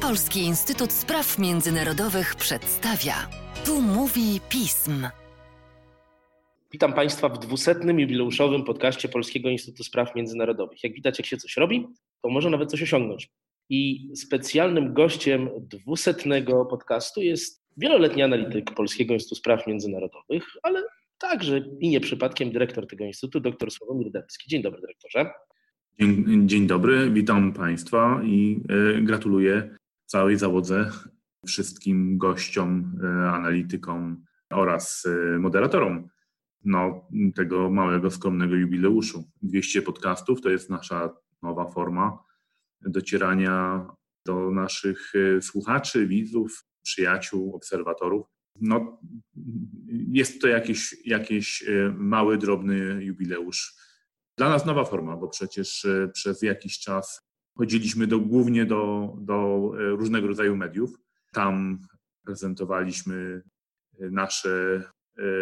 Polski Instytut Spraw Międzynarodowych przedstawia. Tu mówi pism. Witam Państwa w 200. jubileuszowym podcaście Polskiego Instytutu Spraw Międzynarodowych. Jak widać, jak się coś robi, to może nawet coś osiągnąć. I specjalnym gościem 200. podcastu jest wieloletni analityk Polskiego Instytutu Spraw Międzynarodowych, ale także i nie przypadkiem dyrektor tego instytutu, dr Sławomir Dębski. Dzień dobry, dyrektorze. Dzień dobry, witam Państwa i gratuluję całej załodze, wszystkim gościom, analitykom oraz moderatorom tego małego, skromnego jubileuszu. 200 podcastów to jest nasza nowa forma docierania do naszych słuchaczy, widzów, przyjaciół, obserwatorów. Jest to jakiś mały, drobny jubileusz. Dla nas nowa forma, bo przecież przez jakiś czas chodziliśmy głównie do różnego rodzaju mediów. Tam prezentowaliśmy nasze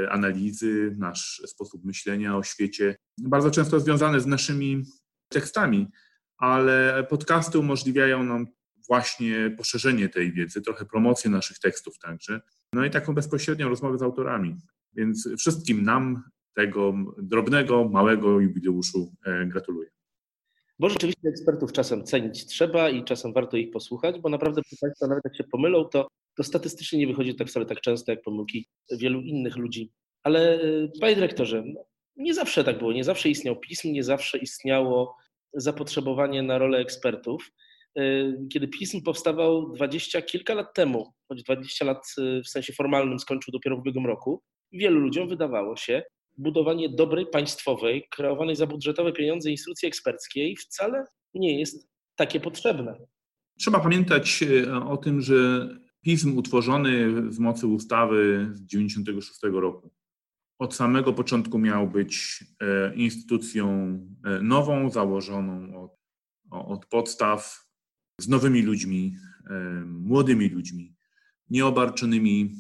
analizy, nasz sposób myślenia o świecie, bardzo często związane z naszymi tekstami, ale podcasty umożliwiają nam właśnie poszerzenie tej wiedzy, trochę promocję naszych tekstów także, i taką bezpośrednią rozmowę z autorami. Więc wszystkim nam tego drobnego, małego jubileuszu gratuluję. Bo rzeczywiście ekspertów czasem cenić trzeba i czasem warto ich posłuchać, bo naprawdę, proszę Państwa, nawet jak się pomylą, to statystycznie nie wychodzi tak wcale tak często jak pomyłki wielu innych ludzi. Ale panie dyrektorze, nie zawsze tak było, nie zawsze istniał pism, nie zawsze istniało zapotrzebowanie na rolę ekspertów. Kiedy pism powstawał 20 kilka lat temu, choć 20 lat w sensie formalnym skończył dopiero w ubiegłym roku, wielu ludziom wydawało się, budowanie dobrej, państwowej, kreowanej za budżetowe pieniądze instytucji eksperckiej wcale nie jest takie potrzebne. Trzeba pamiętać o tym, że pism utworzony w mocy ustawy z 1996 roku od samego początku miał być instytucją nową, założoną od podstaw, z nowymi ludźmi, młodymi ludźmi, nieobarczonymi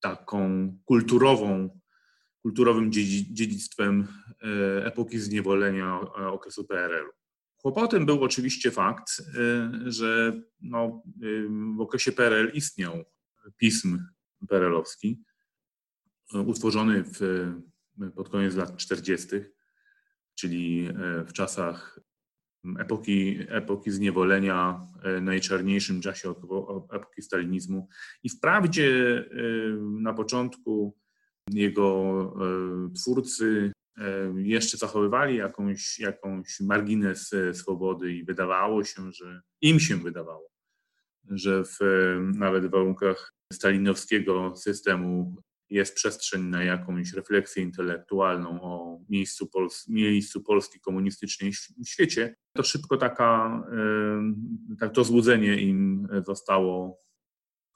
taką kulturowym dziedzictwem epoki zniewolenia okresu PRL-u. Kłopotem był oczywiście fakt, że w okresie PRL istniał pism PRL-owski, utworzony pod koniec lat 40., czyli w czasach epoki zniewolenia, najczarniejszym czasie od epoki stalinizmu. I wprawdzie na początku jego twórcy jeszcze zachowywali jakąś margines swobody i wydawało się, że nawet w warunkach stalinowskiego systemu jest przestrzeń na jakąś refleksję intelektualną o miejscu Polski komunistycznej w świecie, to szybko to złudzenie im zostało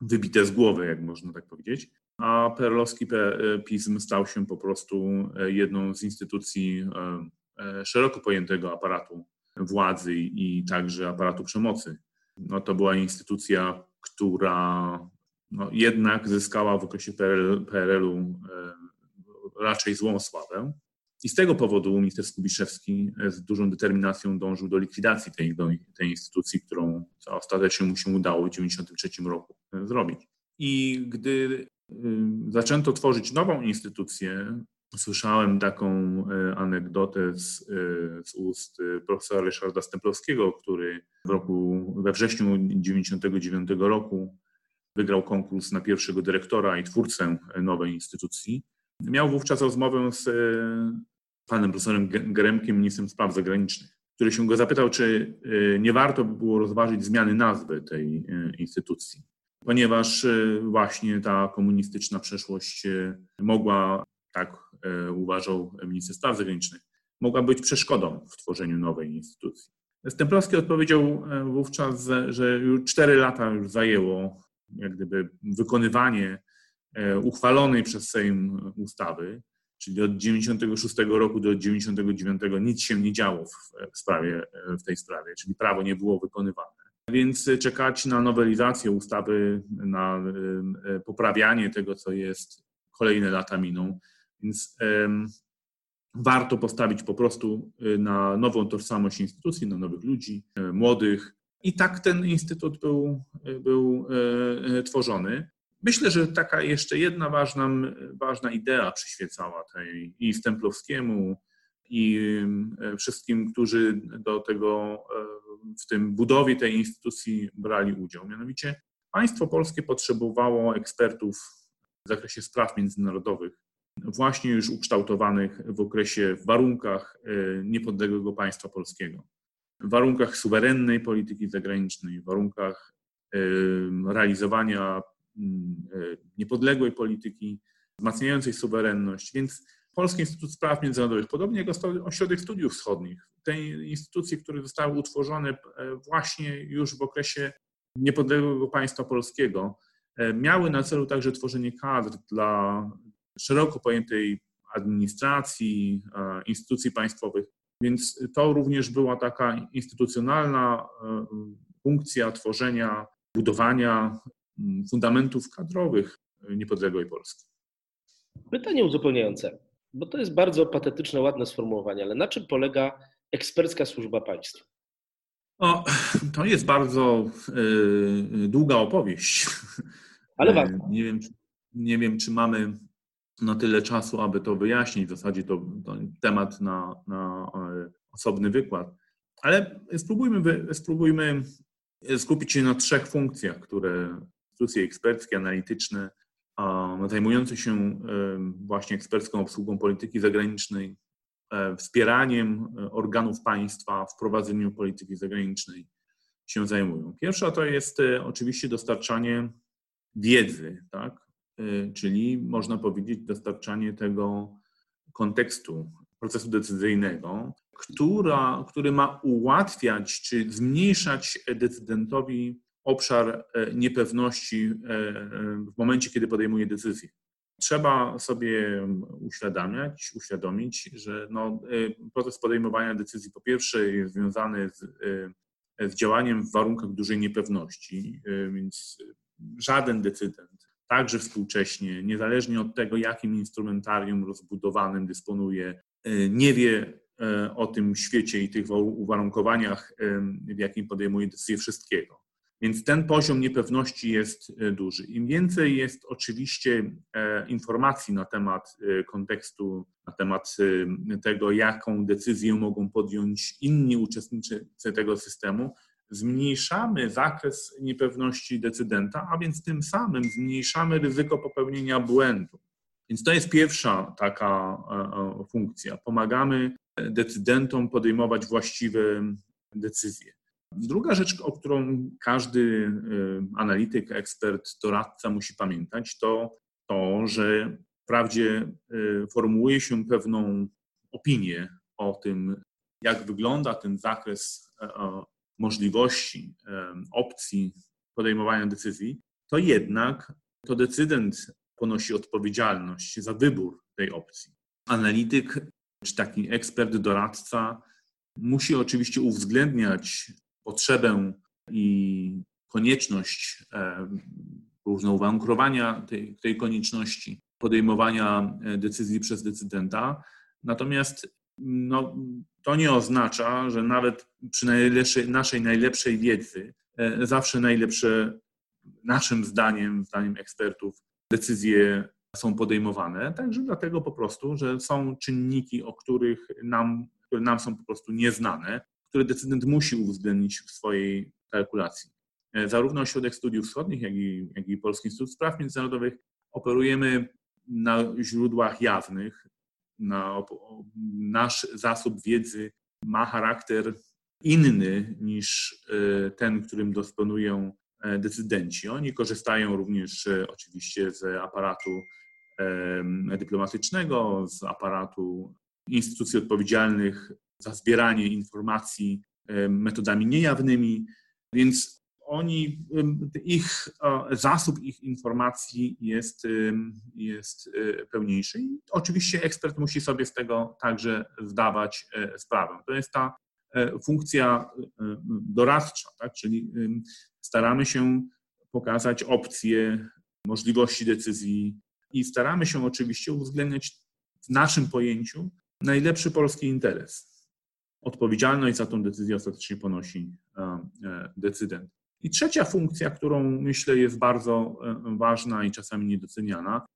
wybite z głowy, jak można tak powiedzieć. A perlowski pism stał się po prostu jedną z instytucji szeroko pojętego aparatu władzy i także aparatu przemocy. To była instytucja, która jednak zyskała w okresie PRL-u raczej złą sławę. I z tego powodu minister Skubiszewski z dużą determinacją dążył do likwidacji tej instytucji, którą ostatecznie mu się udało w 1993 roku zrobić. I gdy zaczęto tworzyć nową instytucję, słyszałem taką anegdotę z ust profesora Ryszarda Stemplowskiego, który we wrześniu 1999 roku wygrał konkurs na pierwszego dyrektora i twórcę nowej instytucji. Miał wówczas rozmowę z panem profesorem Geremkiem, ministrem spraw zagranicznych, który się go zapytał, czy nie warto by było rozważyć zmiany nazwy tej instytucji, ponieważ właśnie ta komunistyczna przeszłość mogła, tak uważał minister spraw zagranicznych, mogła być przeszkodą w tworzeniu nowej instytucji. Stemplowski odpowiedział wówczas, że 4 lata już zajęło wykonywanie uchwalonej przez Sejm ustawy, czyli od 96 roku do 99 nic się nie działo w tej sprawie, czyli prawo nie było wykonywane. Więc czekać na nowelizację ustawy, na poprawianie tego, co jest, kolejne lata miną. Więc warto postawić po prostu na nową tożsamość instytucji, na nowych ludzi, młodych I tak ten instytut był tworzony. Myślę, że taka jeszcze jedna ważna idea przyświecała tej i Stemplowskiemu, i wszystkim, którzy do tego, w tym budowie tej instytucji brali udział. Mianowicie państwo polskie potrzebowało ekspertów w zakresie spraw międzynarodowych, właśnie już ukształtowanych w warunkach niepodległego państwa polskiego, w warunkach suwerennej polityki zagranicznej, w warunkach realizowania niepodległej polityki, wzmacniającej suwerenność. Więc Polski Instytut Spraw Międzynarodowych, podobnie jak Ośrodek Studiów Wschodnich, te instytucje, które zostały utworzone właśnie już w okresie niepodległego państwa polskiego, miały na celu także tworzenie kadr dla szeroko pojętej administracji, instytucji państwowych, więc to również była taka instytucjonalna funkcja tworzenia, budowania fundamentów kadrowych niepodległej Polski. Pytanie uzupełniające, bo to jest bardzo patetyczne, ładne sformułowanie, ale na czym polega ekspercka służba państwa? No, to jest bardzo długa opowieść. Ale warto. Nie wiem, czy mamy na tyle czasu, aby to wyjaśnić. W zasadzie to temat na osobny wykład. Ale spróbujmy skupić się na trzech funkcjach, które instytucje eksperckie, analityczne, zajmujące się właśnie ekspercką obsługą polityki zagranicznej, wspieraniem organów państwa w prowadzeniu polityki zagranicznej się zajmują. Pierwsza to jest oczywiście dostarczanie wiedzy, tak? Czyli można powiedzieć dostarczanie tego kontekstu procesu decyzyjnego, który ma ułatwiać czy zmniejszać decydentowi obszar niepewności w momencie, kiedy podejmuje decyzję. Trzeba sobie uświadomić, że proces podejmowania decyzji po pierwsze jest związany z działaniem w warunkach dużej niepewności, więc żaden decydent, także współcześnie, niezależnie od tego, jakim instrumentarium rozbudowanym dysponuje, nie wie o tym świecie i tych uwarunkowaniach, w jakim podejmuje decyzję, wszystkiego. Więc ten poziom niepewności jest duży. Im więcej jest oczywiście informacji na temat kontekstu, na temat tego, jaką decyzję mogą podjąć inni uczestnicy tego systemu, zmniejszamy zakres niepewności decydenta, a więc tym samym zmniejszamy ryzyko popełnienia błędu. Więc to jest pierwsza taka funkcja. Pomagamy decydentom podejmować właściwe decyzje. Druga rzecz, o którą każdy analityk, ekspert, doradca musi pamiętać, to to, że wprawdzie formułuje się pewną opinię o tym, jak wygląda ten zakres możliwości, opcji podejmowania decyzji, to jednak to decydent ponosi odpowiedzialność za wybór tej opcji. Analityk czy taki ekspert, doradca musi oczywiście uwzględniać potrzebę i konieczność różne uwarunkowania tej konieczności podejmowania decyzji przez decydenta. Natomiast to nie oznacza, że nawet przy naszej najlepszej wiedzy zawsze najlepsze, naszym zdaniem ekspertów, decyzje są podejmowane. Także dlatego po prostu, że są czynniki, które nam są po prostu nieznane, które decydent musi uwzględnić w swojej kalkulacji. Zarówno Ośrodek Studiów Wschodnich, jak i Polski Instytut Spraw Międzynarodowych operujemy na źródłach jawnych. Nasz zasób wiedzy ma charakter inny niż ten, którym dysponują decydenci. Oni korzystają również oczywiście z aparatu dyplomatycznego, z aparatu instytucji odpowiedzialnych za zbieranie informacji metodami niejawnymi, więc ich zasób, ich informacji jest pełniejszy i oczywiście ekspert musi sobie z tego także zdawać sprawę. To jest ta funkcja doradcza, tak? Czyli staramy się pokazać opcje, możliwości decyzji i staramy się oczywiście uwzględniać w naszym pojęciu najlepszy polski interes. odpowiedzialność za tą decyzję ostatecznie ponosi decydent. I trzecia funkcja, którą myślę jest bardzo ważna i czasami niedoceniana,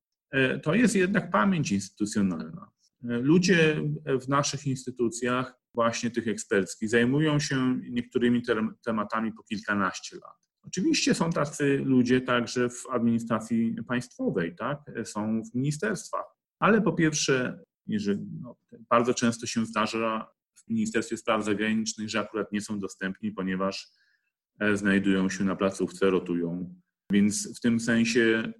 to jest jednak pamięć instytucjonalna. Ludzie w naszych instytucjach, właśnie tych eksperckich, zajmują się niektórymi tematami po kilkanaście lat. Oczywiście są tacy ludzie także w administracji państwowej, tak? Są w ministerstwach, ale po pierwsze, jeżeli, bardzo często się zdarza w Ministerstwie Spraw Zagranicznych, że akurat nie są dostępni, ponieważ znajdują się na placówce, rotują. Więc w tym sensie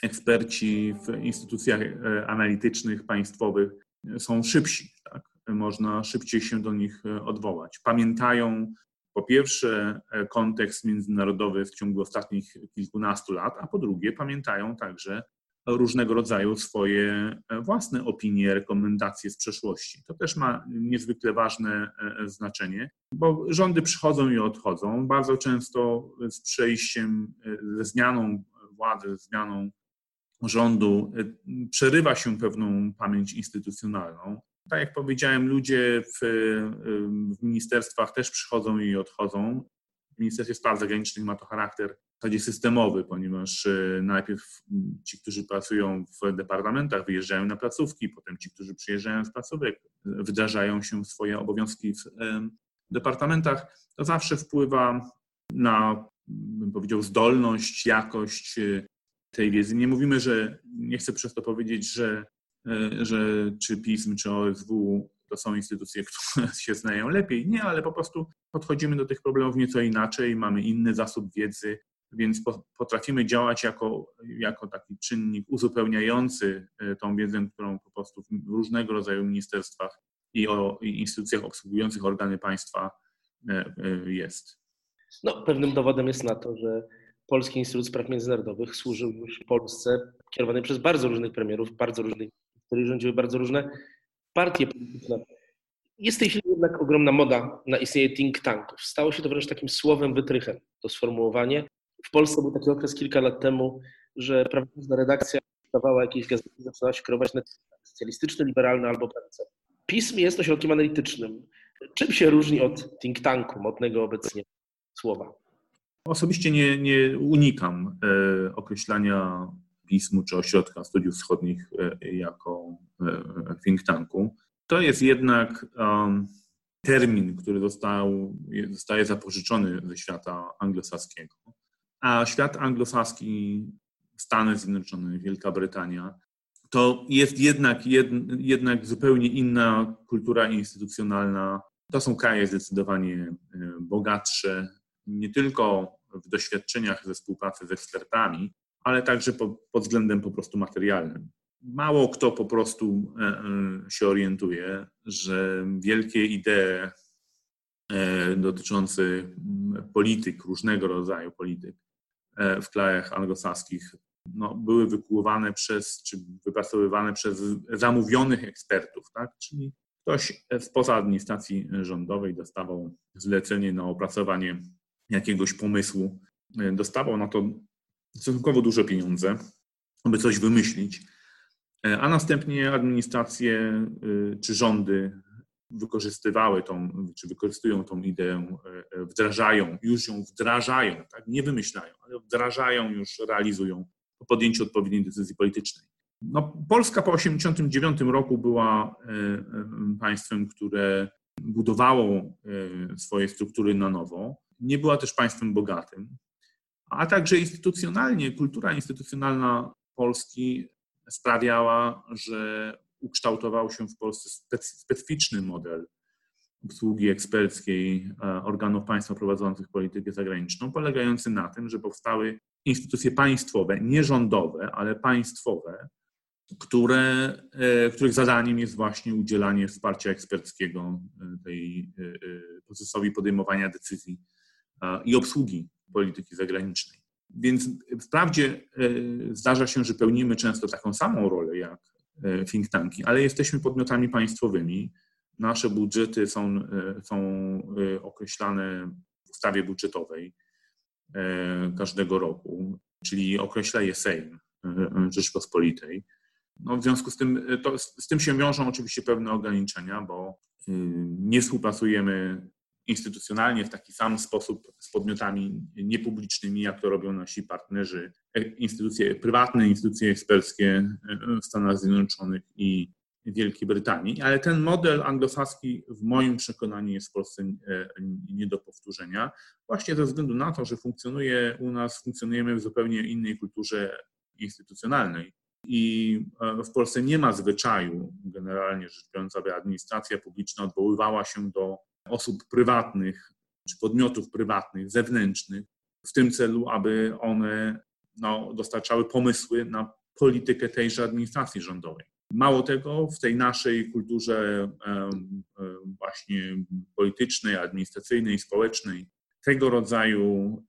eksperci w instytucjach analitycznych, państwowych są szybsi, tak? Można szybciej się do nich odwołać. Pamiętają po pierwsze kontekst międzynarodowy w ciągu ostatnich kilkunastu lat, a po drugie pamiętają także różnego rodzaju swoje własne opinie, rekomendacje z przeszłości. To też ma niezwykle ważne znaczenie, bo rządy przychodzą i odchodzą. Bardzo często z przejściem, ze zmianą władzy, ze zmianą rządu przerywa się pewną pamięć instytucjonalną. Tak jak powiedziałem, ludzie w ministerstwach też przychodzą i odchodzą. W Ministerstwie Spraw Zagranicznych ma to charakter w zasadzie systemowy, ponieważ najpierw ci, którzy pracują w departamentach, wyjeżdżają na placówki, potem ci, którzy przyjeżdżają z placówek, wdrażają się w swoje obowiązki w departamentach. To zawsze wpływa na, bym powiedział, zdolność, jakość tej wiedzy. Nie mówimy, że, nie chcę przez to powiedzieć, że czy PISM, czy OSW to są instytucje, które się znają lepiej. Nie, ale po prostu podchodzimy do tych problemów nieco inaczej, mamy inny zasób wiedzy, więc potrafimy działać jako taki czynnik uzupełniający tą wiedzę, którą po prostu w różnego rodzaju ministerstwach i instytucjach obsługujących organy państwa jest. No, pewnym dowodem jest na to, że Polski Instytut Spraw Międzynarodowych służył już w Polsce, kierowany przez bardzo różnych premierów, bardzo różnych, które rządziły bardzo różne partie polityczne. Jest w tej chwili jednak ogromna moda na istnienie think tanków. Stało się to wręcz takim słowem wytrychem, to sformułowanie. W Polsce był taki okres kilka lat temu, że prawicowa redakcja wydawała jakieś gazety, zaczynała się kierować na socjalistyczne, liberalne albo prawicowe. PISM jest ośrodkiem analitycznym. Czym się różni od think tanku, modnego obecnie słowa? Osobiście nie unikam określania PISM-u czy Ośrodka Studiów Wschodnich jako think tanku. To jest jednak termin, który zostaje zapożyczony ze świata anglosaskiego. A świat anglosaski, Stany Zjednoczone, Wielka Brytania, to jest jednak zupełnie inna kultura instytucjonalna. To są kraje zdecydowanie bogatsze, nie tylko w doświadczeniach ze współpracy z ekspertami, ale także pod względem po prostu materialnym. Mało kto po prostu się orientuje, że wielkie idee dotyczące polityk, różnego rodzaju polityk w krajach anglosaskich były wykuwane czy wypracowywane przez zamówionych ekspertów, tak? Czyli ktoś spoza administracji rządowej dostawał zlecenie na opracowanie jakiegoś pomysłu, dostawał na to stosunkowo duże pieniądze, aby coś wymyślić, a następnie administracje czy rządy wykorzystywały czy wykorzystują tą ideę, już ją wdrażają, tak? Nie wymyślają, ale wdrażają, już realizują po podjęciu odpowiedniej decyzji politycznej. Polska po 1989 roku była państwem, które budowało swoje struktury na nowo. Nie była też państwem bogatym, a także instytucjonalnie, kultura instytucjonalna Polski sprawiała, że ukształtował się w Polsce specyficzny model obsługi eksperckiej organów państwa prowadzących politykę zagraniczną, polegający na tym, że powstały instytucje państwowe, nie rządowe, ale państwowe, których zadaniem jest właśnie udzielanie wsparcia eksperckiego tej procesowi podejmowania decyzji i obsługi polityki zagranicznej. Więc wprawdzie zdarza się, że pełnimy często taką samą rolę jak think tanki, ale jesteśmy podmiotami państwowymi. Nasze budżety są określane w ustawie budżetowej każdego roku, czyli określa je Sejm Rzeczpospolitej. W związku z tym się wiążą oczywiście pewne ograniczenia, bo nie współpracujemy instytucjonalnie w taki sam sposób z podmiotami niepublicznymi, jak to robią nasi partnerzy, instytucje prywatne, instytucje eksperckie w Stanach Zjednoczonych i Wielkiej Brytanii, ale ten model anglosaski w moim przekonaniu jest w Polsce nie do powtórzenia, właśnie ze względu na to, że funkcjonujemy w zupełnie innej kulturze instytucjonalnej i w Polsce nie ma zwyczaju, generalnie rzecz biorąc, aby administracja publiczna odwoływała się do osób prywatnych czy podmiotów prywatnych, zewnętrznych w tym celu, aby one dostarczały pomysły na politykę tejże administracji rządowej. Mało tego, w tej naszej kulturze właśnie politycznej, administracyjnej, społecznej tego rodzaju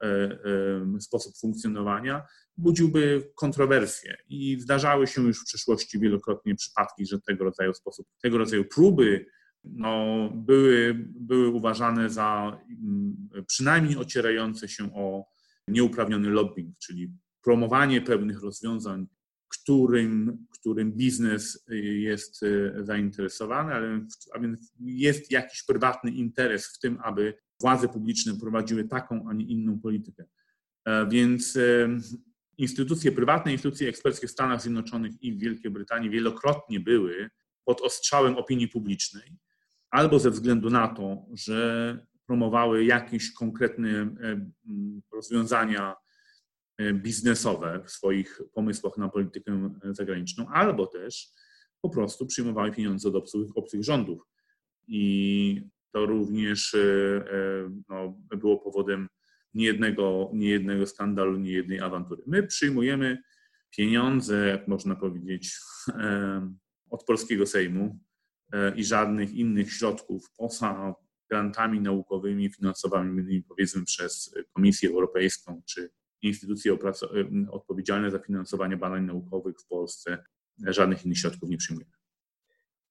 sposób funkcjonowania budziłby kontrowersje i zdarzały się już w przeszłości wielokrotnie przypadki, że tego rodzaju próby były uważane za przynajmniej ocierające się o nieuprawniony lobbying, czyli promowanie pewnych rozwiązań, którym biznes jest zainteresowany, a więc jest jakiś prywatny interes w tym, aby władze publiczne prowadziły taką, a nie inną politykę. Więc instytucje prywatne, instytucje eksperckie w Stanach Zjednoczonych i w Wielkiej Brytanii wielokrotnie były pod ostrzałem opinii publicznej, albo ze względu na to, że promowały jakieś konkretne rozwiązania biznesowe w swoich pomysłach na politykę zagraniczną, albo też po prostu przyjmowały pieniądze od obcych rządów. I to również było powodem niejednego skandalu, niejednej awantury. My przyjmujemy pieniądze, jak można powiedzieć, od polskiego Sejmu i żadnych innych środków poza grantami naukowymi finansowanymi, powiedzmy, przez Komisję Europejską czy instytucje odpowiedzialne za finansowanie badań naukowych w Polsce żadnych innych środków nie przyjmuje.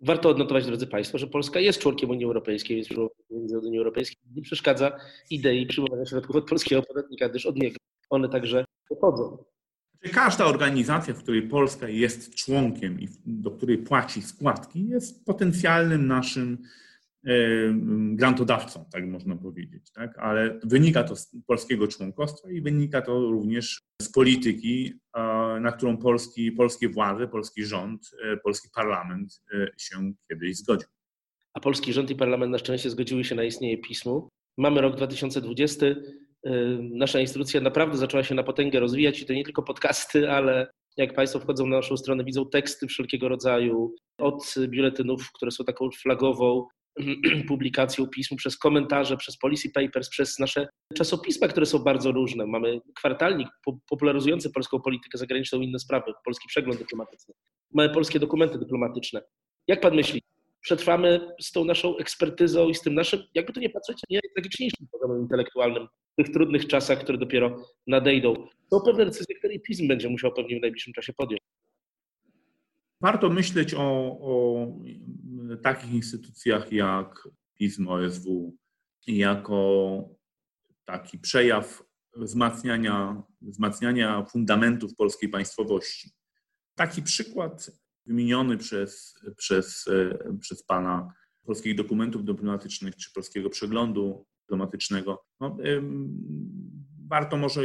Warto odnotować, drodzy Państwo, że Polska jest członkiem Unii Europejskiej, jest członkiem Unii Europejskiej, nie przeszkadza idei przyjmowania środków od polskiego podatnika, gdyż od niego one także pochodzą. Każda organizacja, w której Polska jest członkiem i do której płaci składki, jest potencjalnym naszym grantodawcą, tak można powiedzieć, tak? Ale wynika to z polskiego członkostwa i wynika to również z polityki, na którą polskie władze, polski rząd, polski parlament się kiedyś zgodził. A polski rząd i parlament na szczęście zgodziły się na istnienie pismu. Mamy rok 2020, nasza instytucja naprawdę zaczęła się na potęgę rozwijać i to nie tylko podcasty, ale jak Państwo wchodzą na naszą stronę, widzą teksty wszelkiego rodzaju, od biuletynów, które są taką flagową publikacją pismu, przez komentarze, przez policy papers, przez nasze czasopisma, które są bardzo różne. Mamy kwartalnik popularyzujący polską politykę zagraniczną i inne sprawy, polski przegląd dyplomatyczny. Mamy polskie dokumenty dyplomatyczne. Jak Pan myśli, przetrwamy z tą naszą ekspertyzą i z tym naszym, jakby to nie patrzeć, najtragiczniejszym programem intelektualnym w tych trudnych czasach, które dopiero nadejdą? To pewne decyzje, które PISM będzie musiał pewnie w najbliższym czasie podjąć. Warto myśleć o takich instytucjach jak PISM, OSW jako taki przejaw wzmacniania fundamentów polskiej państwowości. Taki przykład wymieniony przez Pana polskich dokumentów dyplomatycznych czy polskiego przeglądu dyplomatycznego. Warto może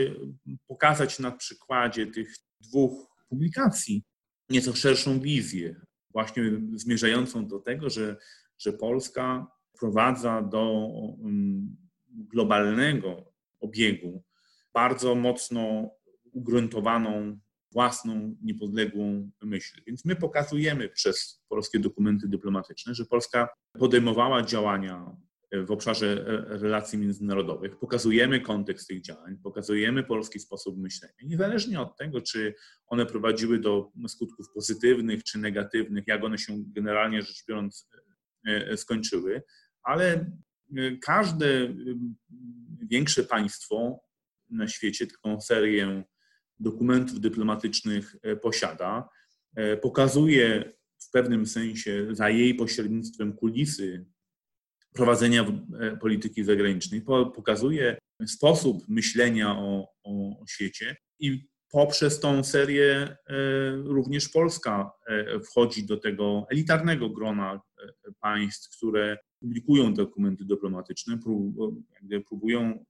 pokazać na przykładzie tych dwóch publikacji nieco szerszą wizję, właśnie zmierzającą do tego, że Polska wprowadza do globalnego obiegu bardzo mocno ugruntowaną, własną, niepodległą myśl. Więc my pokazujemy przez polskie dokumenty dyplomatyczne, że Polska podejmowała działania w obszarze relacji międzynarodowych. Pokazujemy kontekst tych działań, pokazujemy polski sposób myślenia. Niezależnie od tego, czy one prowadziły do skutków pozytywnych czy negatywnych, jak one się generalnie rzecz biorąc skończyły, ale każde większe państwo na świecie taką serię dokumentów dyplomatycznych posiada, pokazuje w pewnym sensie za jej pośrednictwem kulisy prowadzenia polityki zagranicznej, pokazuje sposób myślenia o świecie i poprzez tą serię również Polska wchodzi do tego elitarnego grona państw, które publikują dokumenty dyplomatyczne, próbują,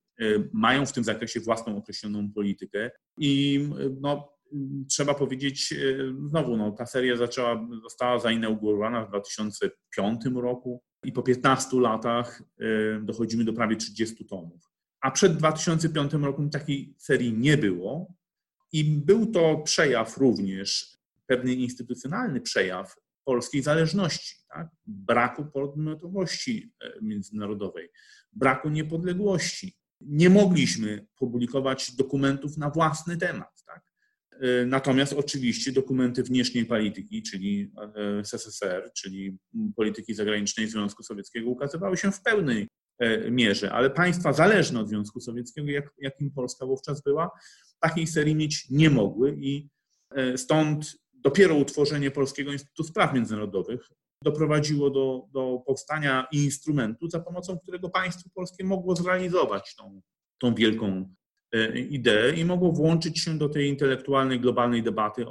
mają w tym zakresie własną określoną politykę i no, trzeba powiedzieć, znowu, no, ta seria została zainaugurowana w 2005 roku i po 15 latach dochodzimy do prawie 30 tomów. A przed 2005 rokiem takiej serii nie było i był to przejaw również, pewny instytucjonalny przejaw polskiej zależności, tak? Braku podmiotowości międzynarodowej, braku niepodległości. Nie mogliśmy publikować dokumentów na własny temat, tak? Natomiast oczywiście dokumenty wniesznej polityki, czyli SSSR, czyli polityki zagranicznej Związku Sowieckiego ukazywały się w pełnej mierze, ale państwa zależne od Związku Sowieckiego, jakim Polska wówczas była, takiej serii mieć nie mogły i stąd dopiero utworzenie Polskiego Instytutu Spraw Międzynarodowych doprowadziło do powstania instrumentu, za pomocą którego państwo polskie mogło zrealizować tą wielką ideę i mogło włączyć się do tej intelektualnej, globalnej debaty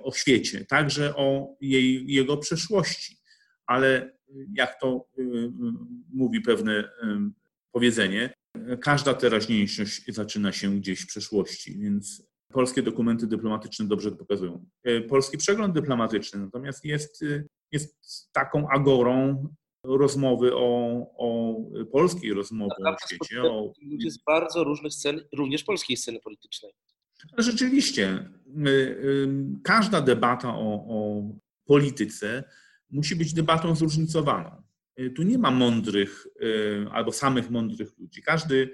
o świecie, także o jego przeszłości. Ale jak to mówi pewne powiedzenie, każda teraźniejszość zaczyna się gdzieś w przeszłości, więc polskie dokumenty dyplomatyczne dobrze to pokazują. Polski przegląd dyplomatyczny natomiast jest taką agorą rozmowy o polskiej rozmowie o świecie. Z bardzo różnych scen, również polskiej sceny politycznej. Rzeczywiście, każda debata o polityce musi być debatą zróżnicowaną. Tu nie ma mądrych albo samych mądrych ludzi. Każdy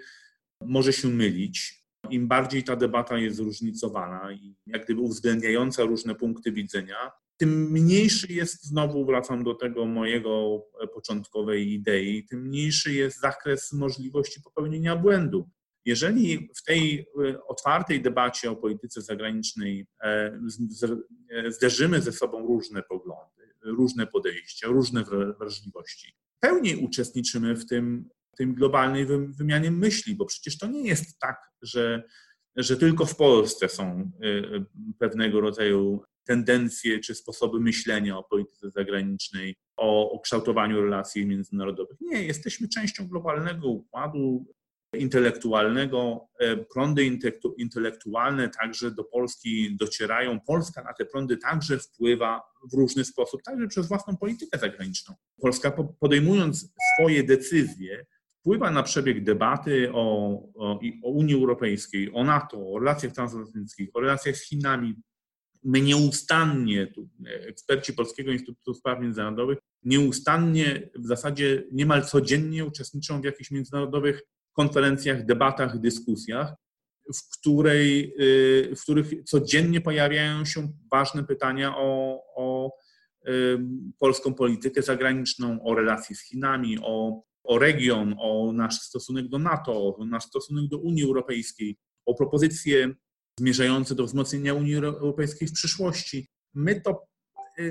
może się mylić. Im bardziej ta debata jest zróżnicowana i jak gdyby uwzględniająca różne punkty widzenia, tym mniejszy jest, znowu wracam do tego mojego początkowej idei, tym mniejszy jest zakres możliwości popełnienia błędu. Jeżeli w tej otwartej debacie o polityce zagranicznej zderzymy ze sobą różne poglądy, różne podejścia, różne wrażliwości, pełniej uczestniczymy w tym globalnej wymianie myśli, bo przecież to nie jest tak, że tylko w Polsce są pewnego rodzaju tendencje czy sposoby myślenia o polityce zagranicznej, o kształtowaniu relacji międzynarodowych. Nie, jesteśmy częścią globalnego układu intelektualnego. Prądy intelektualne także do Polski docierają. Polska na te prądy także wpływa w różny sposób, także przez własną politykę zagraniczną. Polska, podejmując swoje decyzje, wpływa na przebieg debaty o Unii Europejskiej, o NATO, o relacjach transatlantyckich, o relacjach z Chinami. My nieustannie, eksperci Polskiego Instytutu Spraw Międzynarodowych, nieustannie, w zasadzie niemal codziennie uczestniczą w jakichś międzynarodowych konferencjach, debatach, dyskusjach, w których codziennie pojawiają się ważne pytania o polską politykę zagraniczną, o relacje z Chinami, o region, o nasz stosunek do NATO, o nasz stosunek do Unii Europejskiej, o propozycje zmierzające do wzmocnienia Unii Europejskiej w przyszłości. My to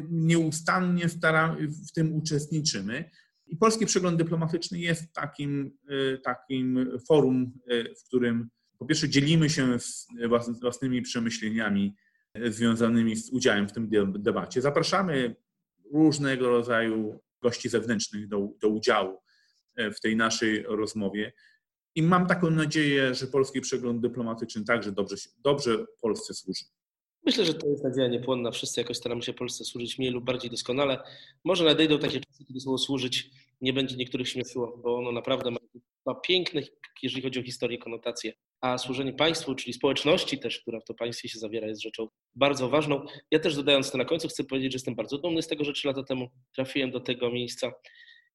nieustannie w tym uczestniczymy i Polski Przegląd Dyplomatyczny jest takim forum, w którym po pierwsze dzielimy się z własnymi przemyśleniami związanymi z udziałem w tym debacie. Zapraszamy różnego rodzaju gości zewnętrznych do udziału w tej naszej rozmowie. I mam taką nadzieję, że polski przegląd dyplomatyczny także dobrze Polsce służy. Myślę, że to jest nadzieja niepłonna. Wszyscy jakoś staramy się Polsce służyć mniej lub bardziej doskonale. Może nadejdą takie czasy, kiedy słowo służyć nie będzie niektórych śmieszyło, bo ono naprawdę ma piękne, jeżeli chodzi o historię, konotacje. A służenie państwu, czyli społeczności też, która w to państwie się zawiera, jest rzeczą bardzo ważną. Ja też, dodając to na końcu, chcę powiedzieć, że jestem bardzo dumny z tego, że 3 lata temu trafiłem do tego miejsca.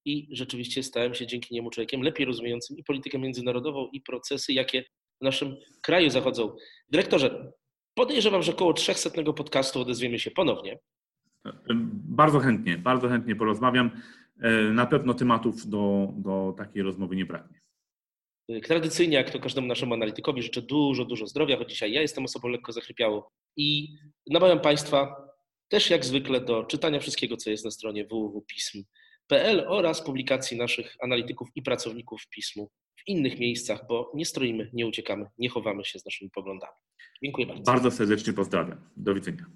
I rzeczywiście stałem się dzięki niemu człowiekiem lepiej rozumiejącym i politykę międzynarodową, i procesy, jakie w naszym kraju zachodzą. Dyrektorze, podejrzewam, że koło 300 podcastu odezwiemy się ponownie. Bardzo chętnie porozmawiam. Na pewno tematów do takiej rozmowy nie braknie. Tradycyjnie, jak to każdemu naszemu analitykowi, życzę dużo zdrowia, choć dzisiaj ja jestem osobą lekko zachrypiałą i namawiam Państwa też jak zwykle do czytania wszystkiego, co jest na stronie www.pism.pl oraz publikacji naszych analityków i pracowników pismu w innych miejscach, bo nie stroimy, nie uciekamy, nie chowamy się z naszymi poglądami. Dziękuję bardzo. Bardzo serdecznie pozdrawiam. Do widzenia.